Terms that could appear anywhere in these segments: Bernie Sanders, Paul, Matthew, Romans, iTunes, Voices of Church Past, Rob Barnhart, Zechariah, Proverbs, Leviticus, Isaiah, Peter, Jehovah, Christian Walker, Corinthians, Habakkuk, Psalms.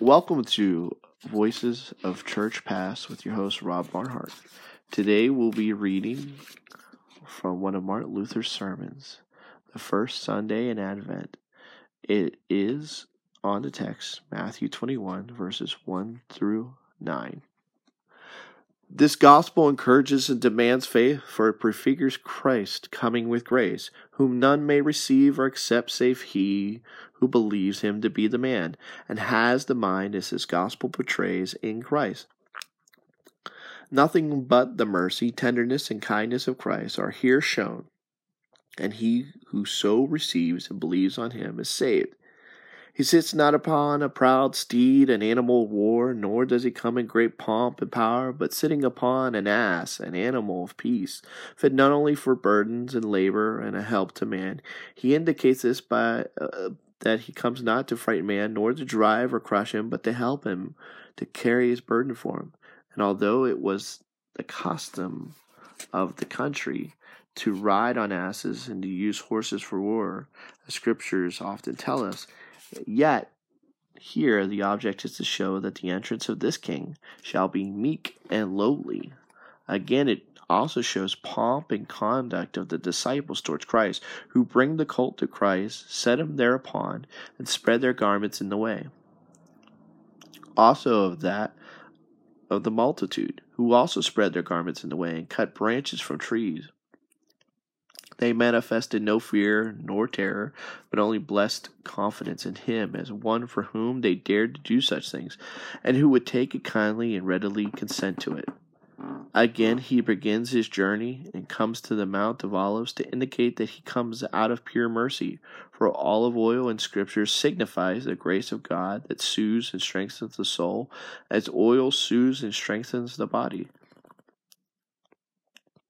Welcome to Voices of Church Past with your host, Rob Barnhart. Today we'll be reading from one of Martin Luther's sermons, the first Sunday in Advent. It is on the text, Matthew 21, verses 1 through 9. This gospel encourages and demands faith, for it prefigures Christ coming with grace, whom none may receive or accept save he who believes him to be the man, and has the mind as his gospel portrays in Christ. Nothing but the mercy, tenderness, and kindness of Christ are here shown, and he who so receives and believes on him is saved. He sits not upon a proud steed, an animal of war, nor does he come in great pomp and power, but sitting upon an ass, an animal of peace, fit not only for burdens and labor and a help to man. He indicates this by that he comes not to frighten man, nor to drive or crush him, but to help him, to carry his burden for him. And although it was the custom of the country to ride on asses and to use horses for war, the scriptures often tell us, yet here the object is to show that the entrance of this king shall be meek and lowly. Again, it also shows pomp and conduct of the disciples towards Christ, who bring the colt to Christ, set him thereupon, and spread their garments in the way. Also of that of the multitude, who also spread their garments in the way, and cut branches from trees. They manifested no fear nor terror, but only blessed confidence in him as one for whom they dared to do such things, and who would take it kindly and readily consent to it. Again, he begins his journey and comes to the Mount of Olives to indicate that he comes out of pure mercy, for olive oil in Scripture signifies the grace of God that soothes and strengthens the soul, as oil soothes and strengthens the body.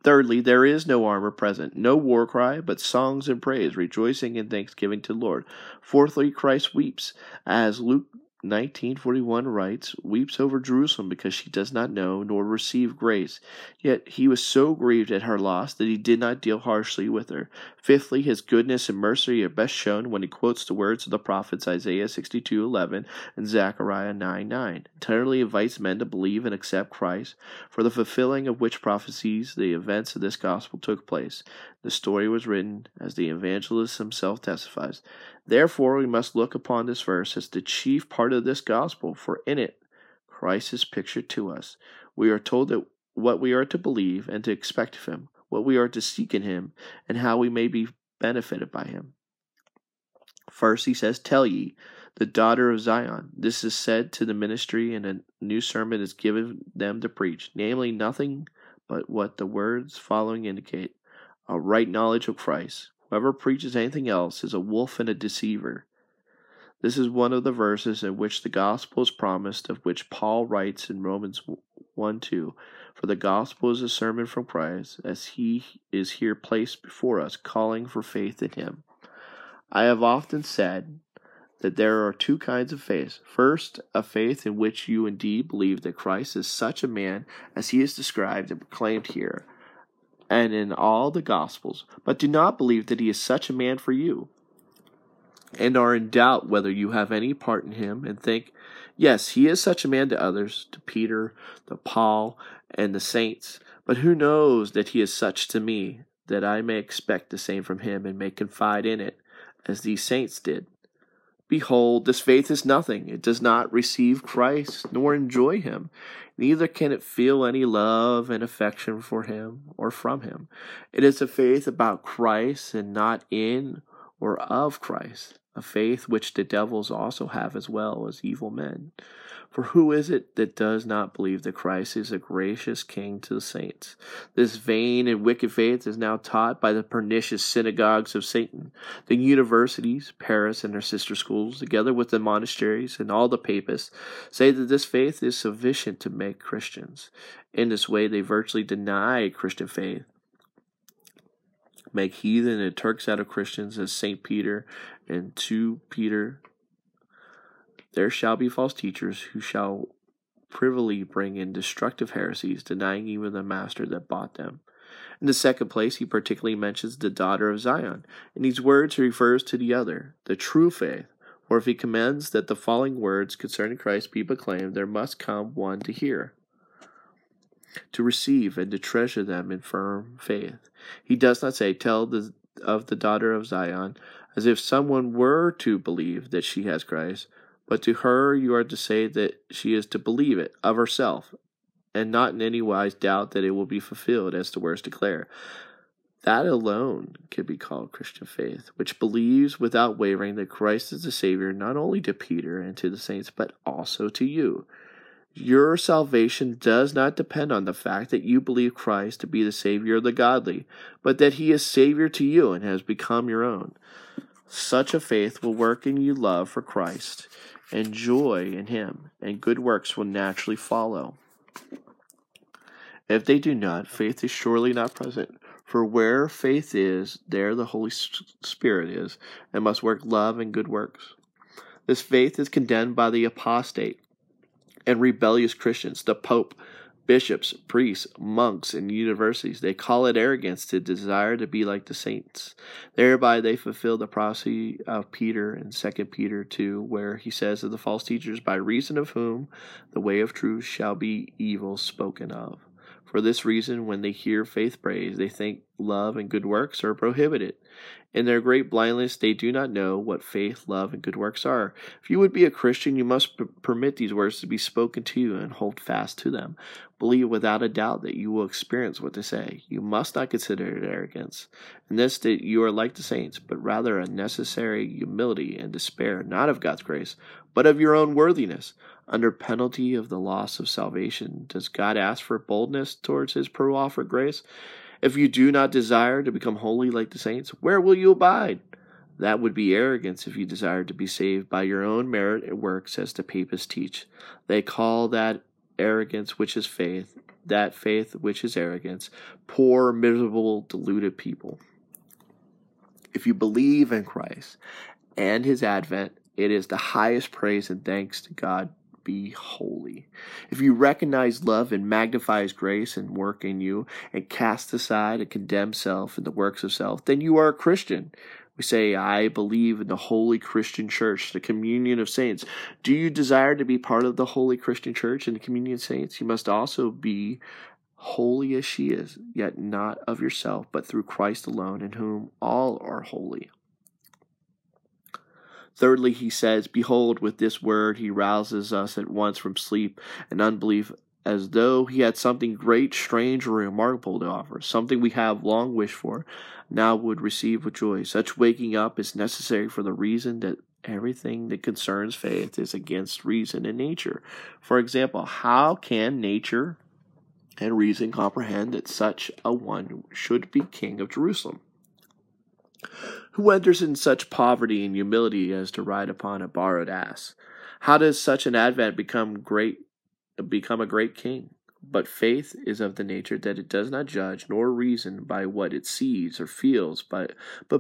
Thirdly, there is no armor present, no war cry, but songs and praise, rejoicing and thanksgiving to the Lord. Fourthly, Christ weeps, as Luke 19:41 writes, weeps over Jerusalem because she does not know nor receive grace. Yet he was so grieved at her loss that he did not deal harshly with her. Fifthly, his goodness and mercy are best shown when he quotes the words of the prophets Isaiah 62:11 and Zechariah 9:9. Tenderly invites men to believe and accept Christ, for the fulfilling of which prophecies the events of this gospel took place. The story was written, as the evangelist himself testifies. Therefore, we must look upon this verse as the chief part of this gospel, for in it Christ is pictured to us. We are told that what we are to believe and to expect of him, what we are to seek in him, and how we may be benefited by him. First, he says, "Tell ye, the daughter of Zion." This is said to the ministry, and a new sermon is given them to preach, namely nothing but what the words following indicate: a right knowledge of Christ. Whoever preaches anything else is a wolf and a deceiver. This is one of the verses in which the gospel is promised, of which Paul writes in Romans 1:2, "For the gospel is a sermon from Christ, as he is here placed before us, calling for faith in him." I have often said that there are two kinds of faith. First, a faith in which you indeed believe that Christ is such a man as he is described and proclaimed here and in all the Gospels, but do not believe that he is such a man for you, and are in doubt whether you have any part in him, and think, yes, he is such a man to others, to Peter, to Paul, and the saints, but who knows that he is such to me, that I may expect the same from him, and may confide in it, as these saints did. Behold, this faith is nothing. It does not receive Christ, nor enjoy him. Neither can it feel any love and affection for him or from him. It is a faith about Christ and not in or of Christ, a faith which the devils also have as well as evil men. For who is it that does not believe that Christ is a gracious king to the saints? This vain and wicked faith is now taught by the pernicious synagogues of Satan. The universities, Paris and their sister schools, together with the monasteries and all the papists, say that this faith is sufficient to make Christians. In this way, they virtually deny Christian faith, make heathen and Turks out of Christians, as St. Peter and 2 Peter. There shall be false teachers who shall privily bring in destructive heresies, denying even the master that bought them. In the second place, he particularly mentions the daughter of Zion. In these words, he refers to the other, the true faith, Or if he commands that the following words concerning Christ be proclaimed, there must come one to hear, to receive, and to treasure them in firm faith. He does not say, tell of the daughter of Zion, as if someone were to believe that she has Christ, but to her you are to say that she is to believe it of herself, and not in any wise doubt that it will be fulfilled, as the words declare. That alone can be called Christian faith, which believes without wavering that Christ is the Savior, not only to Peter and to the saints, but also to you. Your salvation does not depend on the fact that you believe Christ to be the Savior of the godly, but that he is Savior to you and has become your own. Such a faith will work in you love for Christ and joy in him, and good works will naturally follow. If they do not, faith is surely not present. For where faith is, there the Holy Spirit is, and must work love and good works. This faith is condemned by the apostate and rebellious Christians, the Pope, bishops, priests, monks, and universities. They call it arrogance to desire to be like the saints. Thereby they fulfill the prophecy of Peter in 2 Peter 2, where he says of the false teachers, by reason of whom the way of truth shall be evil spoken of. For this reason, when they hear faith praised, they think love and good works are prohibited. In their great blindness, they do not know what faith, love, and good works are. If you would be a Christian, you must permit these words to be spoken to you and hold fast to them. Believe without a doubt that you will experience what they say. You must not consider it arrogance, and this that you are like the saints, but rather a necessary humility and despair, not of God's grace, but of your own worthiness. Under penalty of the loss of salvation, does God ask for boldness towards his proffered grace? If you do not desire to become holy like the saints, where will you abide? That would be arrogance if you desired to be saved by your own merit and works, as the papists teach. They call that arrogance which is faith, that faith which is arrogance, poor, miserable, deluded people. If you believe in Christ and his advent, it is the highest praise and thanks to God. Be holy. If you recognize love and magnify his grace and work in you, and cast aside and condemn self and the works of self, then you are a Christian. We say, I believe in the holy Christian church, the communion of saints. Do you desire to be part of the holy Christian church and the communion of saints? You must also be holy as she is, yet not of yourself, but through Christ alone, in whom all are holy. Thirdly, he says, behold, with this word he rouses us at once from sleep and unbelief, as though he had something great, strange, or remarkable to offer, something we have long wished for, now would receive with joy. Such waking up is necessary for the reason that everything that concerns faith is against reason and nature. For example, how can nature and reason comprehend that such a one should be king of Jerusalem? Who enters in such poverty and humility as to ride upon a borrowed ass? How does such an advent become a great king? But faith is of the nature that it does not judge nor reason by what it sees or feels, but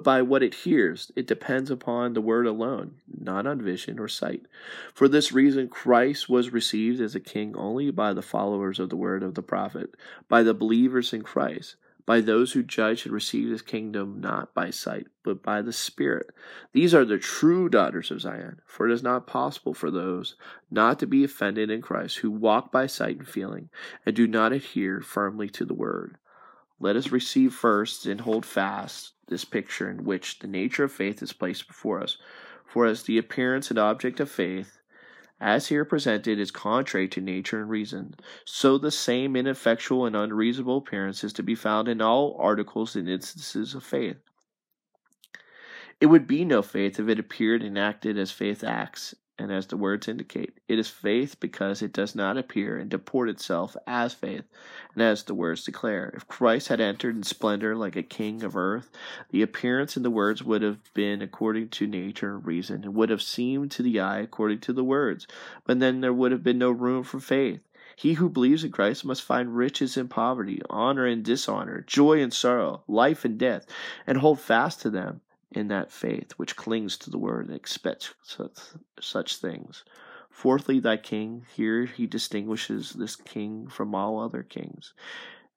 by what it hears. It depends upon the word alone, not on vision or sight. For this reason, Christ was received as a king only by the followers of the word of the prophet, by the believers in Christ. By those who judge and receive his kingdom, not by sight, but by the Spirit. These are the true daughters of Zion, for it is not possible for those not to be offended in Christ, who walk by sight and feeling, and do not adhere firmly to the word. Let us receive first and hold fast this picture in which the nature of faith is placed before us. For as the appearance and object of faith, as here presented, is contrary to nature and reason, so the same ineffectual and unreasonable appearance is to be found in all articles and instances of faith. It would be no faith if it appeared and acted as faith acts, and as the words indicate. It is faith because it does not appear and deport itself as faith, and as the words declare. If Christ had entered in splendor like a king of earth, the appearance and the words would have been according to nature and reason, and would have seemed to the eye according to the words. But then there would have been no room for faith. He who believes in Christ must find riches and poverty, honor and dishonor, joy and sorrow, life and death, and hold fast to them. In that faith which clings to the word and expects such things. Fourthly, thy king. Here he distinguishes this king from all other kings.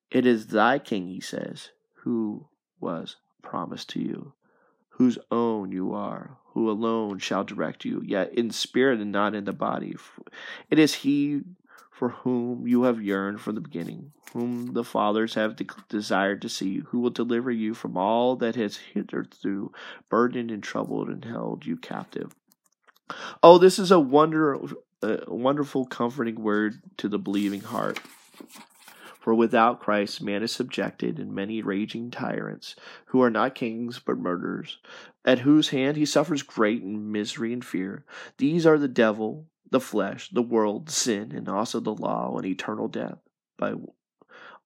It is thy king, he says, who was promised to you. whose own you are, who alone shall direct you, yet in spirit and not in the body. It is he for whom you have yearned from the beginning, whom the fathers have desired to see, who will deliver you from all that has hitherto burdened and troubled and held you captive. Oh, this is a wonderful, comforting word to the believing heart. For without Christ, man is subjected in many raging tyrants, who are not kings but murderers, at whose hand he suffers great misery and fear. These are the devil, the flesh, the world, sin, and also the law and eternal death, by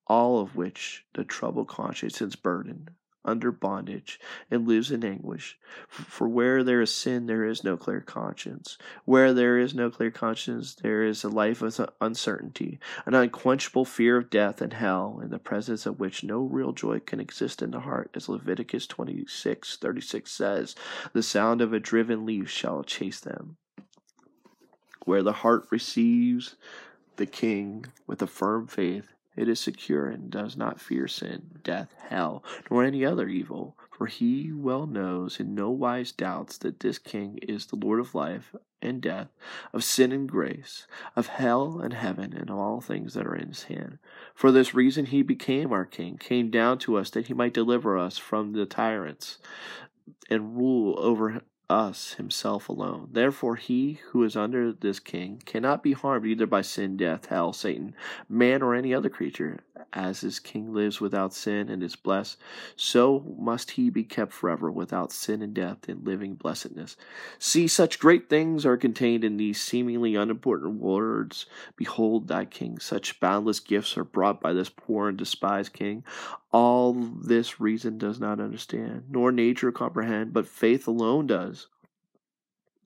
all of which the troubled conscience is burdened under bondage and lives in anguish. For where there is sin, there is no clear conscience. Where there is no clear conscience, there is a life of uncertainty, an unquenchable fear of death and hell, in the presence of which no real joy can exist in the heart. As Leviticus 26:36 says, the sound of a driven leaf shall chase them. Where the heart receives the King with a firm faith, it is secure and does not fear sin, death, hell, nor any other evil. For he well knows in no wise doubts that this King is the Lord of life and death, of sin and grace, of hell and heaven, and all things that are in his hand. For this reason he became our King, came down to us that he might deliver us from the tyrants and rule over us himself alone. Therefore he who is under this King cannot be harmed either by sin, death, hell, Satan, man, or any other creature. As his King lives without sin and is blessed, so must he be kept forever without sin and death in living blessedness. See, such great things are contained in these seemingly unimportant words. Behold thy King. Such boundless gifts are brought by this poor and despised King. All this reason does not understand, nor nature comprehend, but faith alone does.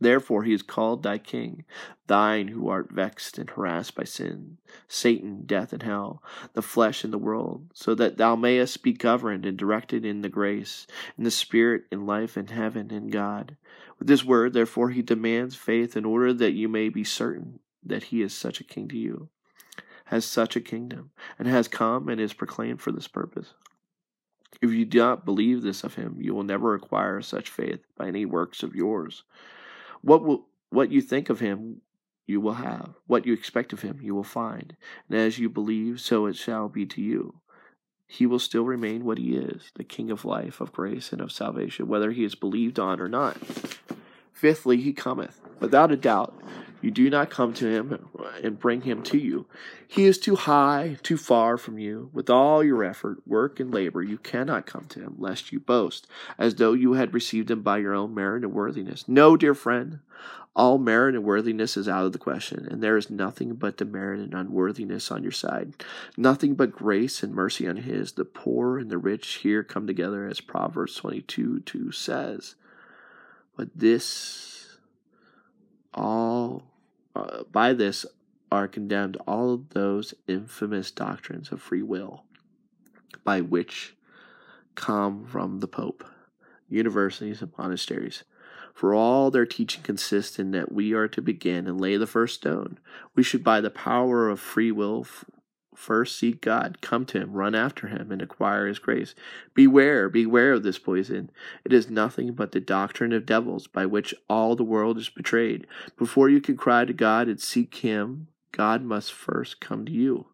Therefore he is called thy King, thine who art vexed and harassed by sin, Satan, death, and hell, the flesh and the world, so that thou mayest be governed and directed in the grace, in the spirit, in life, in heaven, in God. With this word, therefore, he demands faith in order that you may be certain that he is such a King to you, has such a kingdom, and has come and is proclaimed for this purpose. If you do not believe this of him, you will never acquire such faith by any works of yours. What you think of him, you will have. What you expect of him, you will find. And as you believe, so it shall be to you. He will still remain what he is, the King of life, of grace, and of salvation, whether he is believed on or not. Fifthly, he cometh. Without a doubt, you do not come to him and bring him to you. He is too high, too far from you. With all your effort, work, and labor, you cannot come to him, lest you boast, as though you had received him by your own merit and worthiness. No, dear friend, all merit and worthiness is out of the question, and there is nothing but demerit and unworthiness on your side, nothing but grace and mercy on his. The poor and the rich here come together, as Proverbs 22:2 says. But by this are condemned all of those infamous doctrines of free will, by which come from the Pope, universities, and monasteries. For all their teaching consists in that we are to begin and lay the first stone. We should, by the power of free will, first seek God, come to him, run after him, and acquire his grace. Beware of this poison. It is nothing but the doctrine of devils, by which all the world is betrayed. Before you can cry to God and seek him, God must first come to you,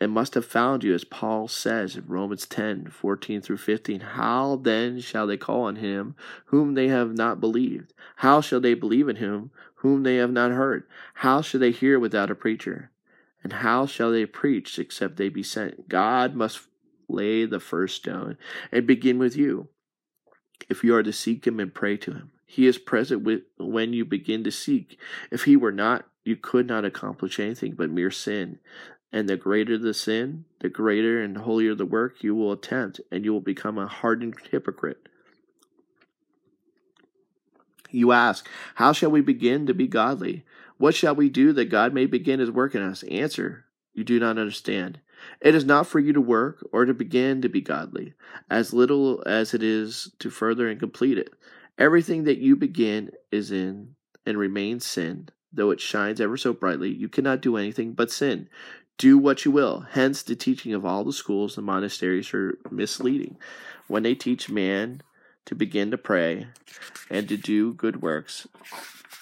and must have found you, as Paul says in Romans 10:14-15. How then shall they call on him whom they have not believed? How shall they believe in him whom they have not heard? How shall they hear without a preacher? And how shall they preach except they be sent? God must lay the first stone and begin with you, if you are to seek him and pray to him. He is present when you begin to seek. If he were not, you could not accomplish anything but mere sin. And the greater the sin, the greater and holier the work you will attempt, and you will become a hardened hypocrite. You ask, how shall we begin to be godly? What shall we do that God may begin his work in us? Answer, you do not understand. It is not for you to work or to begin to be godly, as little as it is to further and complete it. Everything that you begin is in and remains sin. Though it shines ever so brightly, you cannot do anything but sin. Do what you will. Hence, the teaching of all the schools and monasteries are misleading. When they teach man to begin to pray and to do good works,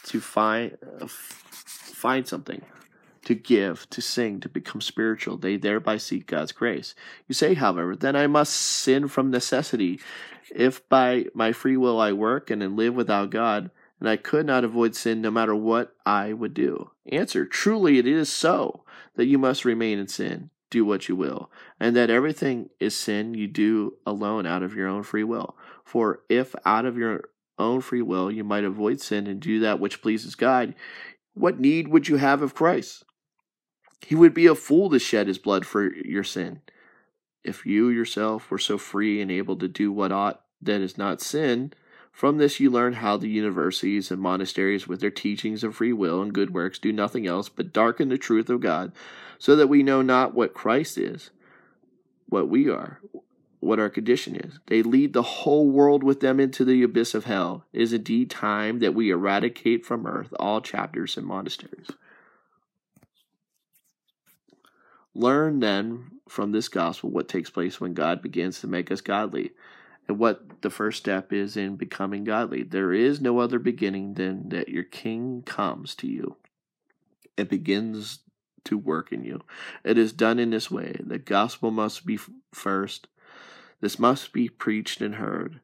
to find something, to give, to sing, to become spiritual. They thereby seek God's grace. You say, however, then I must sin from necessity. If by my free will I work and then live without God, and I could not avoid sin no matter what I would do. Answer, truly it is so that you must remain in sin, do what you will, and that everything is sin you do alone out of your own free will. For if out of your own free will you might avoid sin and do that which pleases God, what need would you have of Christ? He would be a fool to shed his blood for your sin. If you yourself were so free and able to do what ought that is not sin, from this you learn how the universities and monasteries with their teachings of free will and good works do nothing else but darken the truth of God, so that we know not what Christ is, what we are, what our condition is. They lead the whole world with them into the abyss of hell. It is indeed time that we eradicate from earth all chapters and monasteries. Learn then from this gospel what takes place when God begins to make us godly, and what the first step is in becoming godly. There is no other beginning than that your King comes to you and begins to work in you. It is done in this way. The gospel must be first. This must be preached and heard.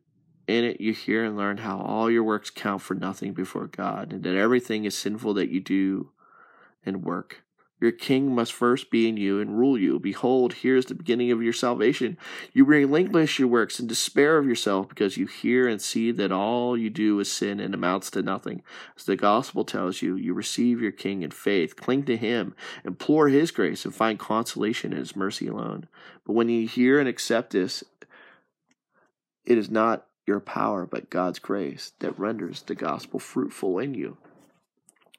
In it you hear and learn how all your works count for nothing before God, and that everything is sinful that you do and work. Your King must first be in you and rule you. Behold, here is the beginning of your salvation. You relinquish your works and despair of yourself because you hear and see that all you do is sin and amounts to nothing. As the gospel tells you, you receive your King in faith, cling to him, implore his grace, and find consolation in his mercy alone. But when you hear and accept this, it is not your power but God's grace that renders the gospel fruitful in you,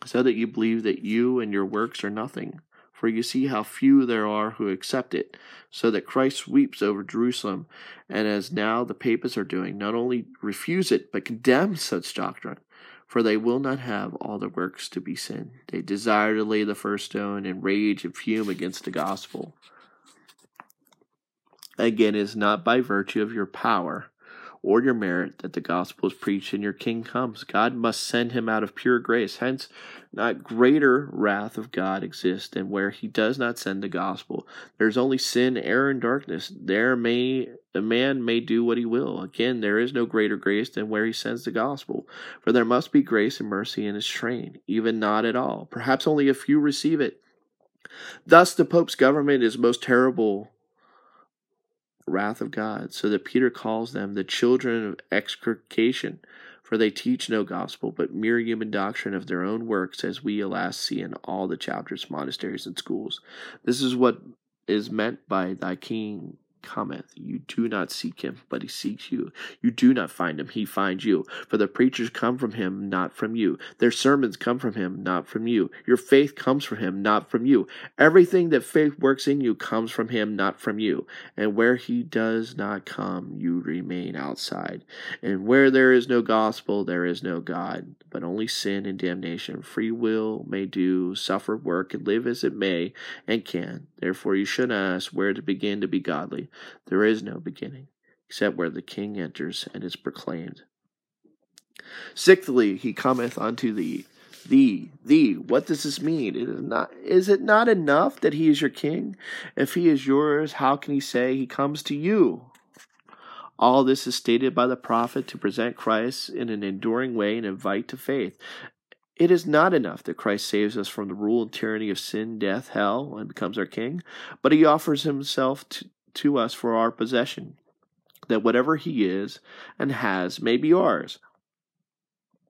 so that you believe that you and your works are nothing. For you see how few there are who accept it, so that Christ weeps over Jerusalem, and as now the papists are doing, not only refuse it, but condemn such doctrine. For they will not have all the works to be sin. They desire to lay the first stone and rage and fume against the gospel. Again, it is not by virtue of your power or your merit that the gospel is preached and your King comes. God must send him out of pure grace. Hence, not greater wrath of God exists than where he does not send the gospel. There is only sin, error, and darkness. A man may do what he will. Again, there is no greater grace than where he sends the gospel. For there must be grace and mercy in his train, even not at all. Perhaps only a few receive it. Thus, the Pope's government is most terrible wrath of God, so that Peter calls them the children of execration, for they teach no gospel, but mere human doctrine of their own works, as we alas see in all the chapters, monasteries, and schools. This is what is meant by thy King cometh. You do not seek him, but he seeks you. You do not find him, he finds you. For the preachers come from him, not from you. Their sermons come from him, not from you. Your faith comes from him, not from you. Everything that faith works in you comes from him, not from you. And where he does not come, you remain outside. And where there is no gospel, there is no God, but only sin and damnation. Free will may do, suffer, work, and live as it may and can. Therefore you should ask where to begin to be godly. There is no beginning, except where the King enters and is proclaimed. Sixthly, he cometh unto thee. Thee. What does this mean? Is it not enough that he is your King? If he is yours, how can he say he comes to you? All this is stated by the prophet to present Christ in an enduring way and invite to faith. It is not enough that Christ saves us from the rule and tyranny of sin, death, hell, and becomes our King, but he offers himself to us for our possession, that whatever he is and has may be ours.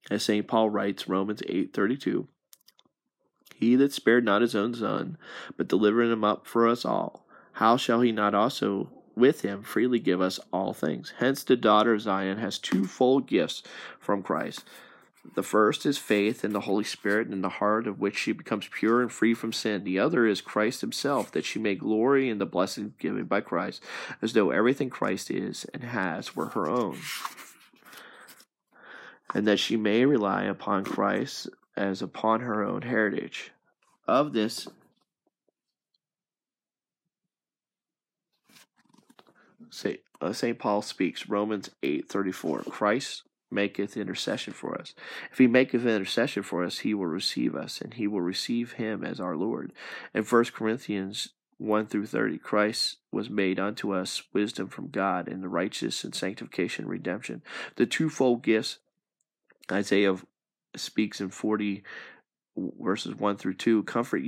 As St. Paul writes, Romans 8:32, he that spared not his own son, but delivered him up for us all, how shall he not also with him freely give us all things? Hence the daughter of Zion has twofold gifts from Christ. The first is faith in the Holy Spirit, in the heart of which she becomes pure and free from sin. The other is Christ himself, that she may glory in the blessing given by Christ, as though everything Christ is and has were her own, and that she may rely upon Christ as upon her own heritage. St. Paul speaks, Romans 8:34, Christ maketh intercession for us. If he maketh intercession for us, he will receive us, and he will receive him as our Lord. And 1 Corinthians 1-30, Christ was made unto us wisdom from God, and the righteousness and sanctification and redemption. The twofold gifts, Isaiah speaks in 40 verses 1-2, comfort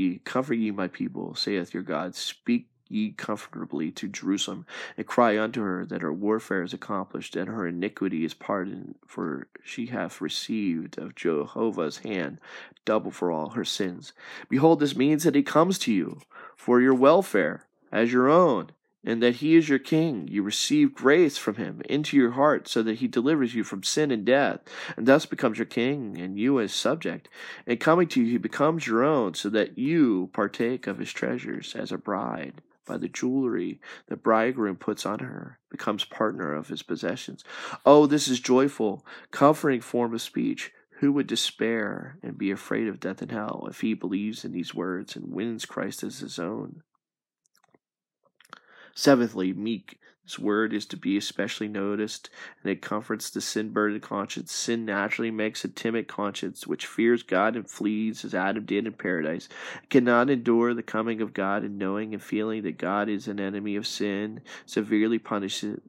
ye my people, saith your God, speak ye comfortably to Jerusalem, and cry unto her that her warfare is accomplished, and her iniquity is pardoned, for she hath received of Jehovah's hand double for all her sins. Behold, this means that he comes to you for your welfare as your own, and that he is your king. You receive grace from him into your heart, so that he delivers you from sin and death, and thus becomes your king, and you his subject. And coming to you, he becomes your own, so that you partake of his treasures as a bride. By the jewelry the bridegroom puts on her, becomes partner of his possessions. Oh, this is joyful, comforting form of speech. Who would despair and be afraid of death and hell if he believes in these words and wins Christ as his own? Seventhly, meek. This word is to be especially noticed, and it comforts the sin-burdened conscience. Sin naturally makes a timid conscience, which fears God and flees, as Adam did in paradise. It cannot endure the coming of God, and knowing and feeling that God is an enemy of sin severely punishes it.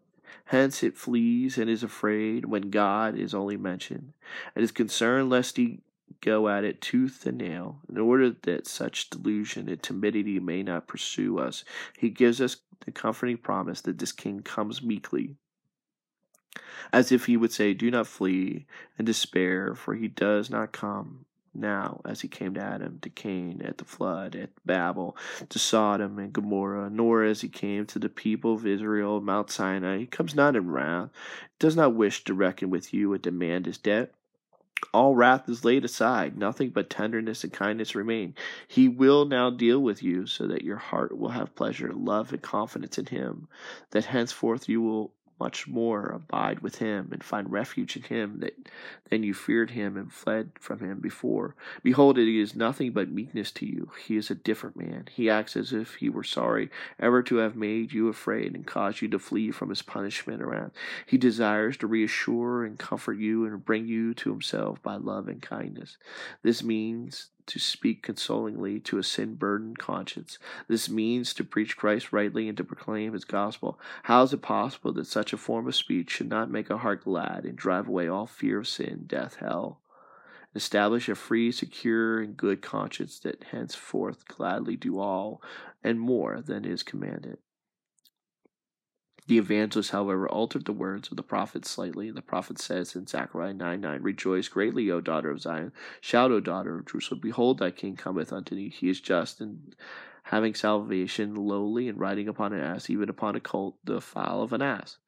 Hence it flees and is afraid when God is only mentioned. It is concerned lest he go at it tooth and nail, in order that such delusion and timidity may not pursue us. He gives us the comforting promise that this king comes meekly, as if he would say, do not flee and despair, for he does not come now as he came to Adam, to Cain, at the flood, at Babel, to Sodom and Gomorrah, nor as he came to the people of Israel, Mount Sinai. He comes not in wrath, does not wish to reckon with you and demand his debt. All wrath is laid aside, nothing but tenderness and kindness remain. He will now deal with you, so that your heart will have pleasure, love, and confidence in him, that henceforth you will much more abide with him and find refuge in him than you feared him and fled from him before. Behold, it is nothing but meekness to you. He is a different man. He acts as if he were sorry ever to have made you afraid and caused you to flee from his punishment and wrath. He desires to reassure and comfort you and bring you to himself by love and kindness. This means to speak consolingly to a sin-burdened conscience. This means to preach Christ rightly and to proclaim his gospel. How is it possible that such a form of speech should not make a heart glad and drive away all fear of sin, death, hell? Establish a free, secure, and good conscience that henceforth gladly do all and more than is commanded. The evangelist, however, altered the words of the prophet slightly. The prophet says in Zechariah 9:9, Rejoice greatly, O daughter of Zion. Shout, O daughter of Jerusalem. Behold, thy king cometh unto thee. He is just and having salvation, lowly, and riding upon an ass, even upon a colt, the foal of an ass.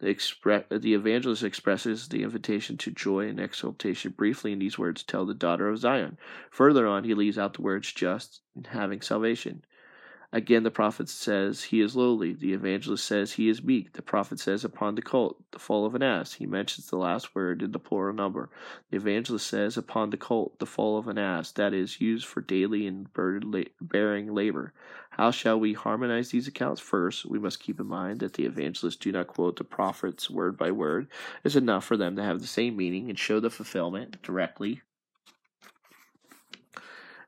The evangelist expresses the invitation to joy and exultation briefly in these words, Tell the daughter of Zion. Further on, he leaves out the words just and having salvation. Again, the prophet says he is lowly. The evangelist says he is meek. The prophet says upon the colt, the foal of an ass. He mentions the last word in the plural number. The evangelist says upon the colt, the foal of an ass, that is used for daily and burden-bearing labor. How shall we harmonize these accounts? First, we must keep in mind that the evangelists do not quote the prophets word by word. It's enough for them to have the same meaning and show the fulfillment directly.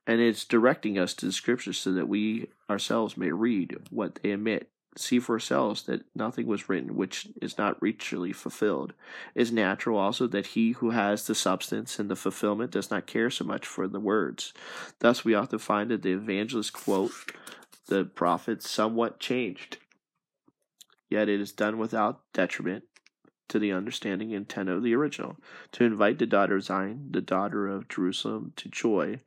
And it's directing us to the Scriptures so that we ourselves may read what they omit. See for ourselves that nothing was written which is not richly fulfilled. It is natural also that he who has the substance and the fulfillment does not care so much for the words. Thus we often find that the evangelists quote the prophets somewhat changed, yet it is done without detriment to the understanding and intent of the original. To invite the daughter of Zion, the daughter of Jerusalem, to joy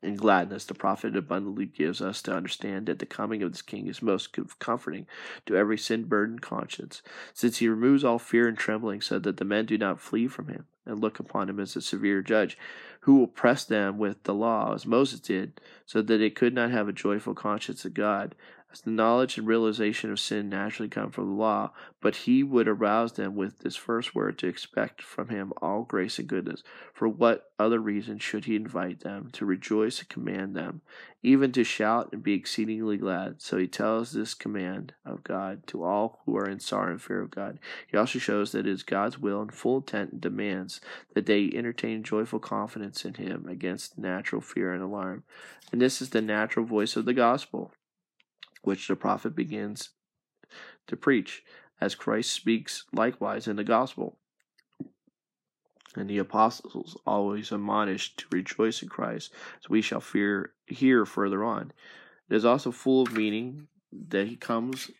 in gladness, the prophet abundantly gives us to understand that the coming of this king is most comforting to every sin-burdened conscience, since he removes all fear and trembling, so that the men do not flee from him and look upon him as a severe judge, who will press them with the law, as Moses did, so that they could not have a joyful conscience of God. as the knowledge and realization of sin naturally come from the law, but he would arouse them with this first word to expect from him all grace and goodness. For what other reason should he invite them to rejoice and command them, even to shout and be exceedingly glad? So he tells this command of God to all who are in sorrow and fear of God. He also shows that it is God's will and full intent and demands that they entertain joyful confidence in him against natural fear and alarm. And this is the natural voice of the gospel, which the prophet begins to preach, as Christ speaks likewise in the gospel. And the apostles always admonished to rejoice in Christ, as we shall hear further on. It is also full of meaning that he comes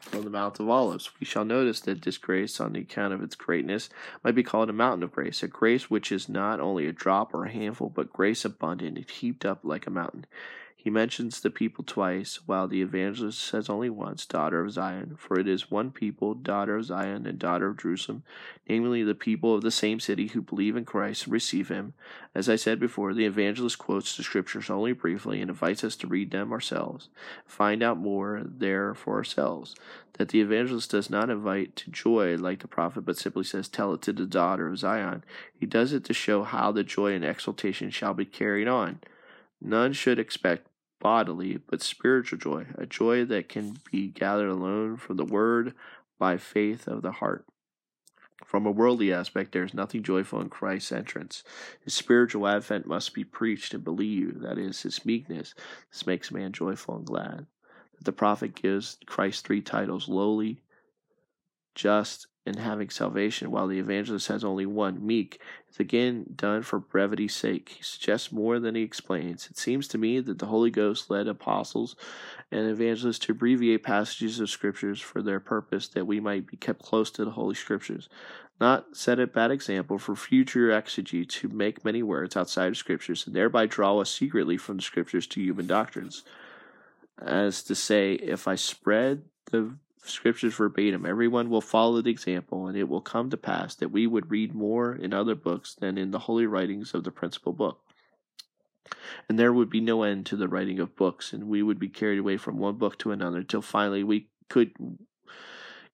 from the Mount of Olives. We shall notice that this grace, on the account of its greatness, might be called a mountain of grace, a grace which is not only a drop or a handful, but grace abundant and heaped up like a mountain. He mentions the people twice, while the evangelist says only once, daughter of Zion, for it is one people, daughter of Zion and daughter of Jerusalem, namely the people of the same city who believe in Christ and receive him. As I said before, the evangelist quotes the scriptures only briefly and invites us to read them ourselves, find out more there for ourselves. That the evangelist does not invite to joy like the prophet, but simply says, tell it to the daughter of Zion. He does it to show how the joy and exultation shall be carried on. None should expect bodily, but spiritual joy, a joy that can be gathered alone from the word by faith of the heart. From a worldly aspect, there is nothing joyful in Christ's entrance. His spiritual advent must be preached and believed, that is, his meekness. This makes man joyful and glad. The prophet gives Christ three titles, lowly, just, and having salvation, while the evangelist has only one, meek. It's again done for brevity's sake. He suggests more than he explains. It seems to me that the Holy Ghost led apostles and evangelists to abbreviate passages of scriptures for their purpose, that we might be kept close to the Holy Scriptures, not set a bad example for future exegetes who make many words outside of scriptures, and thereby draw us secretly from the scriptures to human doctrines. As to say, if I spread the scriptures verbatim, everyone will follow the example, and it will come to pass that we would read more in other books than in the holy writings of the principal book. And there would be no end to the writing of books, and we would be carried away from one book to another, till finally we could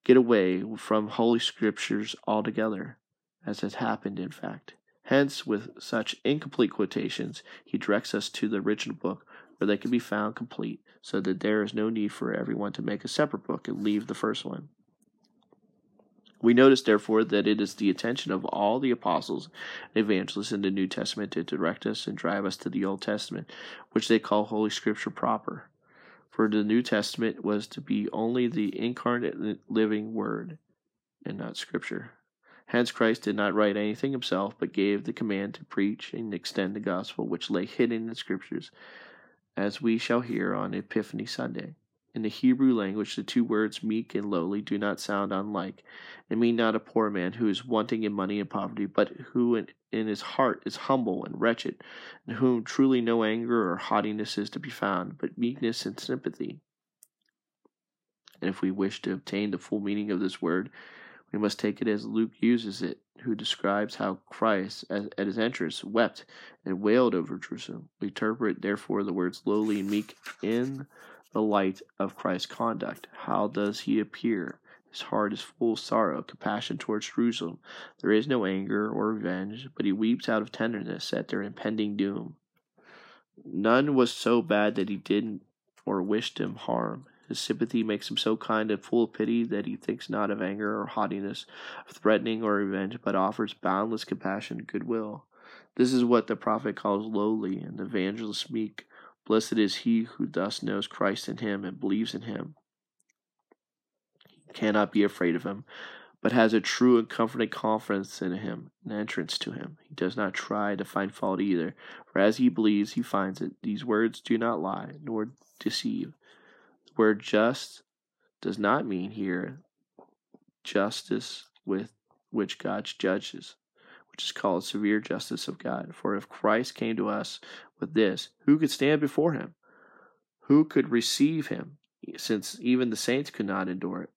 get away from holy scriptures altogether, as has happened in fact. Hence, with such incomplete quotations, he directs us to the original book, where they can be found complete, so that there is no need for everyone to make a separate book and leave the first one. We notice, therefore, that it is the attention of all the apostles and evangelists in the New Testament to direct us and drive us to the Old Testament, which they call Holy Scripture proper. For the New Testament was to be only the incarnate living Word, and not Scripture. Hence Christ did not write anything himself, but gave the command to preach and extend the gospel, which lay hidden in Scriptures, as we shall hear on Epiphany Sunday. In the Hebrew language, the two words meek and lowly do not sound unlike, and mean not a poor man who is wanting in money and poverty, but who in his heart is humble and wretched, in whom truly no anger or haughtiness is to be found, but meekness and sympathy. And if we wish to obtain the full meaning of this word, we must take it as Luke uses it, who describes how Christ, at his entrance, wept and wailed over Jerusalem. We interpret, therefore, the words lowly and meek in the light of Christ's conduct. How does he appear? His heart is full of sorrow, compassion towards Jerusalem. There is no anger or revenge, but he weeps out of tenderness at their impending doom. None was so bad that he didn't or wished him harm. His sympathy makes him so kind and full of pity that he thinks not of anger or haughtiness, of threatening or revenge, but offers boundless compassion and goodwill. This is what the prophet calls lowly and the evangelist meek. Blessed is he who thus knows Christ in him and believes in him. He cannot be afraid of him, but has a true and comforting confidence in him, an entrance to him. He does not try to find fault either, for as he believes, he finds it. These words do not lie, nor deceive. The word just does not mean here justice with which God judges, which is called severe justice of God. For if Christ came to us with this, who could stand before him? Who could receive him? Since even the saints could not endure it.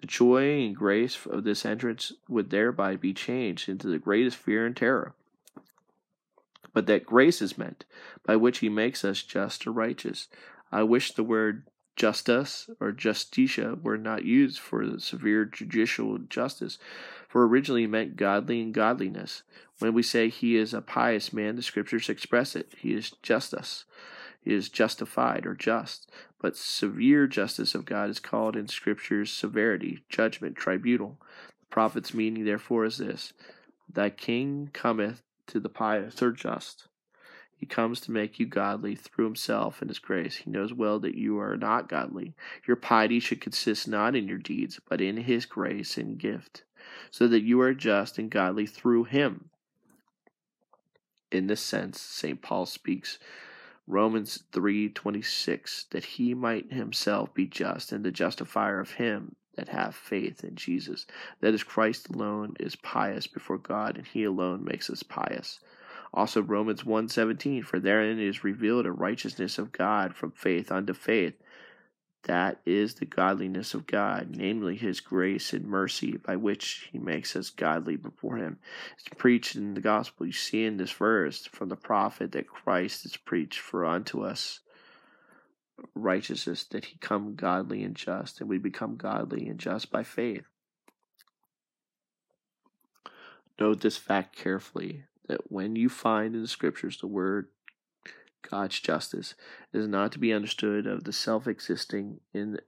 The joy and grace of this entrance would thereby be changed into the greatest fear and terror. But that grace is meant by which he makes us just or righteous. I wish the word justice or justitia were not used for the severe judicial justice, for originally it meant godly and godliness. When we say he is a pious man, the scriptures express it. He is justus. He is justified or just. But severe justice of God is called in scriptures severity, judgment, tribunal. The prophet's meaning, therefore, is this: thy king cometh to the pious or just. He comes to make you godly through himself and his grace. He knows well that you are not godly. Your piety should consist not in your deeds, but in his grace and gift, so that you are just and godly through him. In this sense, St. Paul speaks Romans 3:26, that he might himself be just and the justifier of him that have faith in Jesus. That is, Christ alone is pious before God, and he alone makes us pious. Also Romans 1:17, for therein is revealed a righteousness of God from faith unto faith. That is the godliness of God, namely his grace and mercy, by which he makes us godly before him. It's preached in the gospel. You see in this verse from the prophet that Christ is preached for unto us righteousness, that he come godly and just, and we become godly and just by faith. Note this fact carefully, that when you find in the scriptures the word God's justice, it is not to be understood of the self-existing in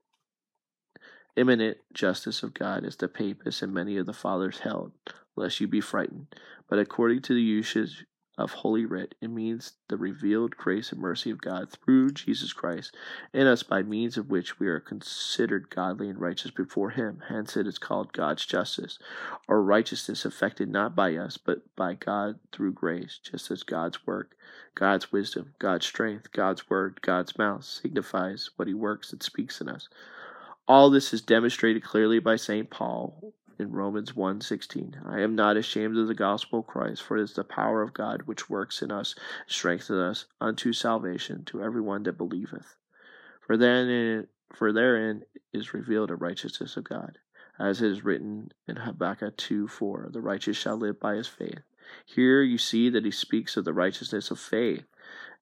imminent justice of God as the papists and many of the fathers held, lest you be frightened. But according to the usage of Holy Writ, it means the revealed grace and mercy of God through Jesus Christ in us, by means of which we are considered godly and righteous before him. Hence it is called God's justice, or righteousness effected not by us, but by God through grace, just as God's work, God's wisdom, God's strength, God's word, God's mouth signifies what he works and speaks in us. All this is demonstrated clearly by St. Paul in Romans 1:16. I am not ashamed of the gospel of Christ, for it is the power of God which works in us, strengthens us unto salvation to everyone that believeth. For therein is revealed a righteousness of God, as it is written in Habakkuk 2:4, the righteous shall live by his faith. Here you see that he speaks of the righteousness of faith,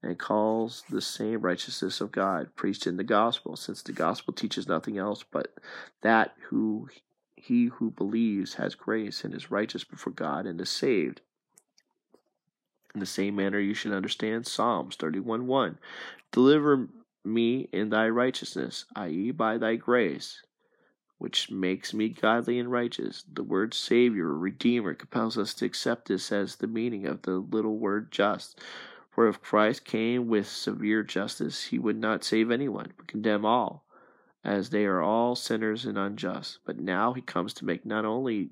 and calls the same righteousness of God preached in the gospel, since the gospel teaches nothing else but that he who believes has grace and is righteous before God and is saved. In the same manner you should understand Psalms 31:1. Deliver me in thy righteousness, i.e. by thy grace, which makes me godly and righteous. The word Savior or Redeemer compels us to accept this as the meaning of the little word just. For if Christ came with severe justice, he would not save anyone, but condemn all, as they are all sinners and unjust. But now he comes to make not only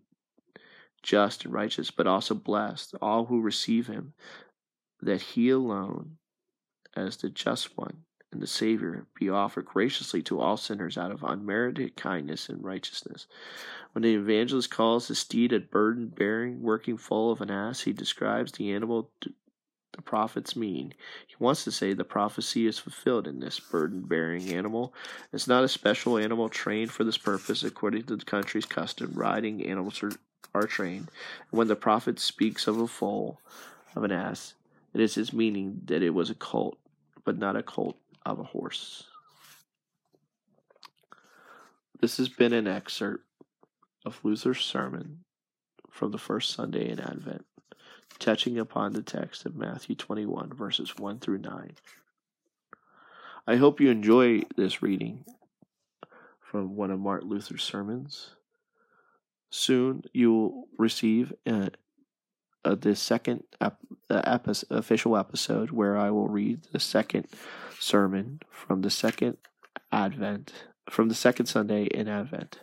just and righteous, but also blessed all who receive him, that he alone, as the just one and the Savior, be offered graciously to all sinners out of unmerited kindness and righteousness. When the evangelist calls the steed a burden-bearing, working foal of an ass, he describes the animal the prophets mean. He wants to say the prophecy is fulfilled in this burden-bearing animal. It's not a special animal trained for this purpose. According to the country's custom, riding animals are trained. And when the prophet speaks of a foal of an ass, it is his meaning that it was a colt, but not a colt of a horse. This has been an excerpt of Luther's sermon from the first Sunday in Advent, touching upon the text of Matthew 21, verses 1 through 9. I hope you enjoy this reading from one of Martin Luther's sermons. Soon you will receive the second official episode, where I will read the second sermon from the second Sunday in Advent.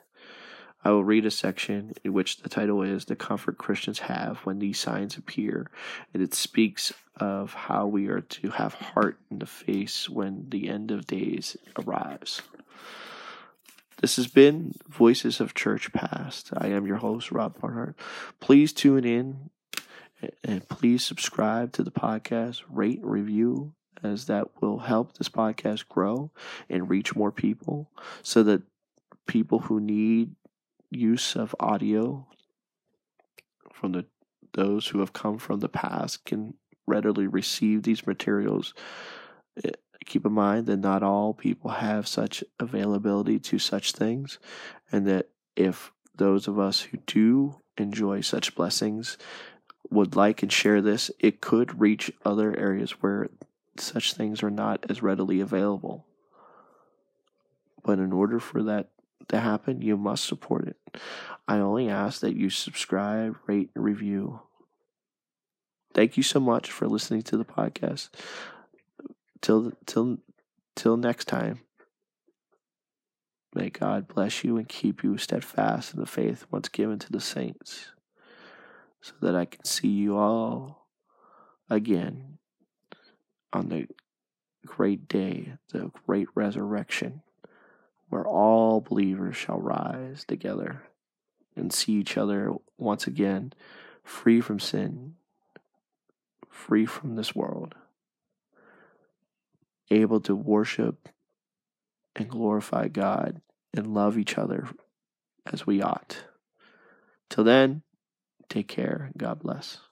I will read a section in which the title is The Comfort Christians Have When These Signs Appear, and it speaks of how we are to have heart in the face when the end of days arrives. This has been Voices of Church Past. I am your host, Rob Barnhart. Please tune in, and please subscribe to the podcast, rate, review, as that will help this podcast grow and reach more people, so that people who need use of audio from those who have come from the past can readily receive these materials keep in mind that not all people have such availability to such things, and that if those of us who do enjoy such blessings would like and share this, it could reach other areas where such things are not as readily available. But in order for that to happen, you must support it. I only ask that you subscribe, rate, and review. Thank you so much for listening to the podcast. Till next time, may God bless you and keep you steadfast in the faith once given to the saints, so that I can see you all again on the great day, the great resurrection, where all believers shall rise together and see each other once again, free from sin, free from this world, able to worship and glorify God and love each other as we ought. Till then, take care and God bless.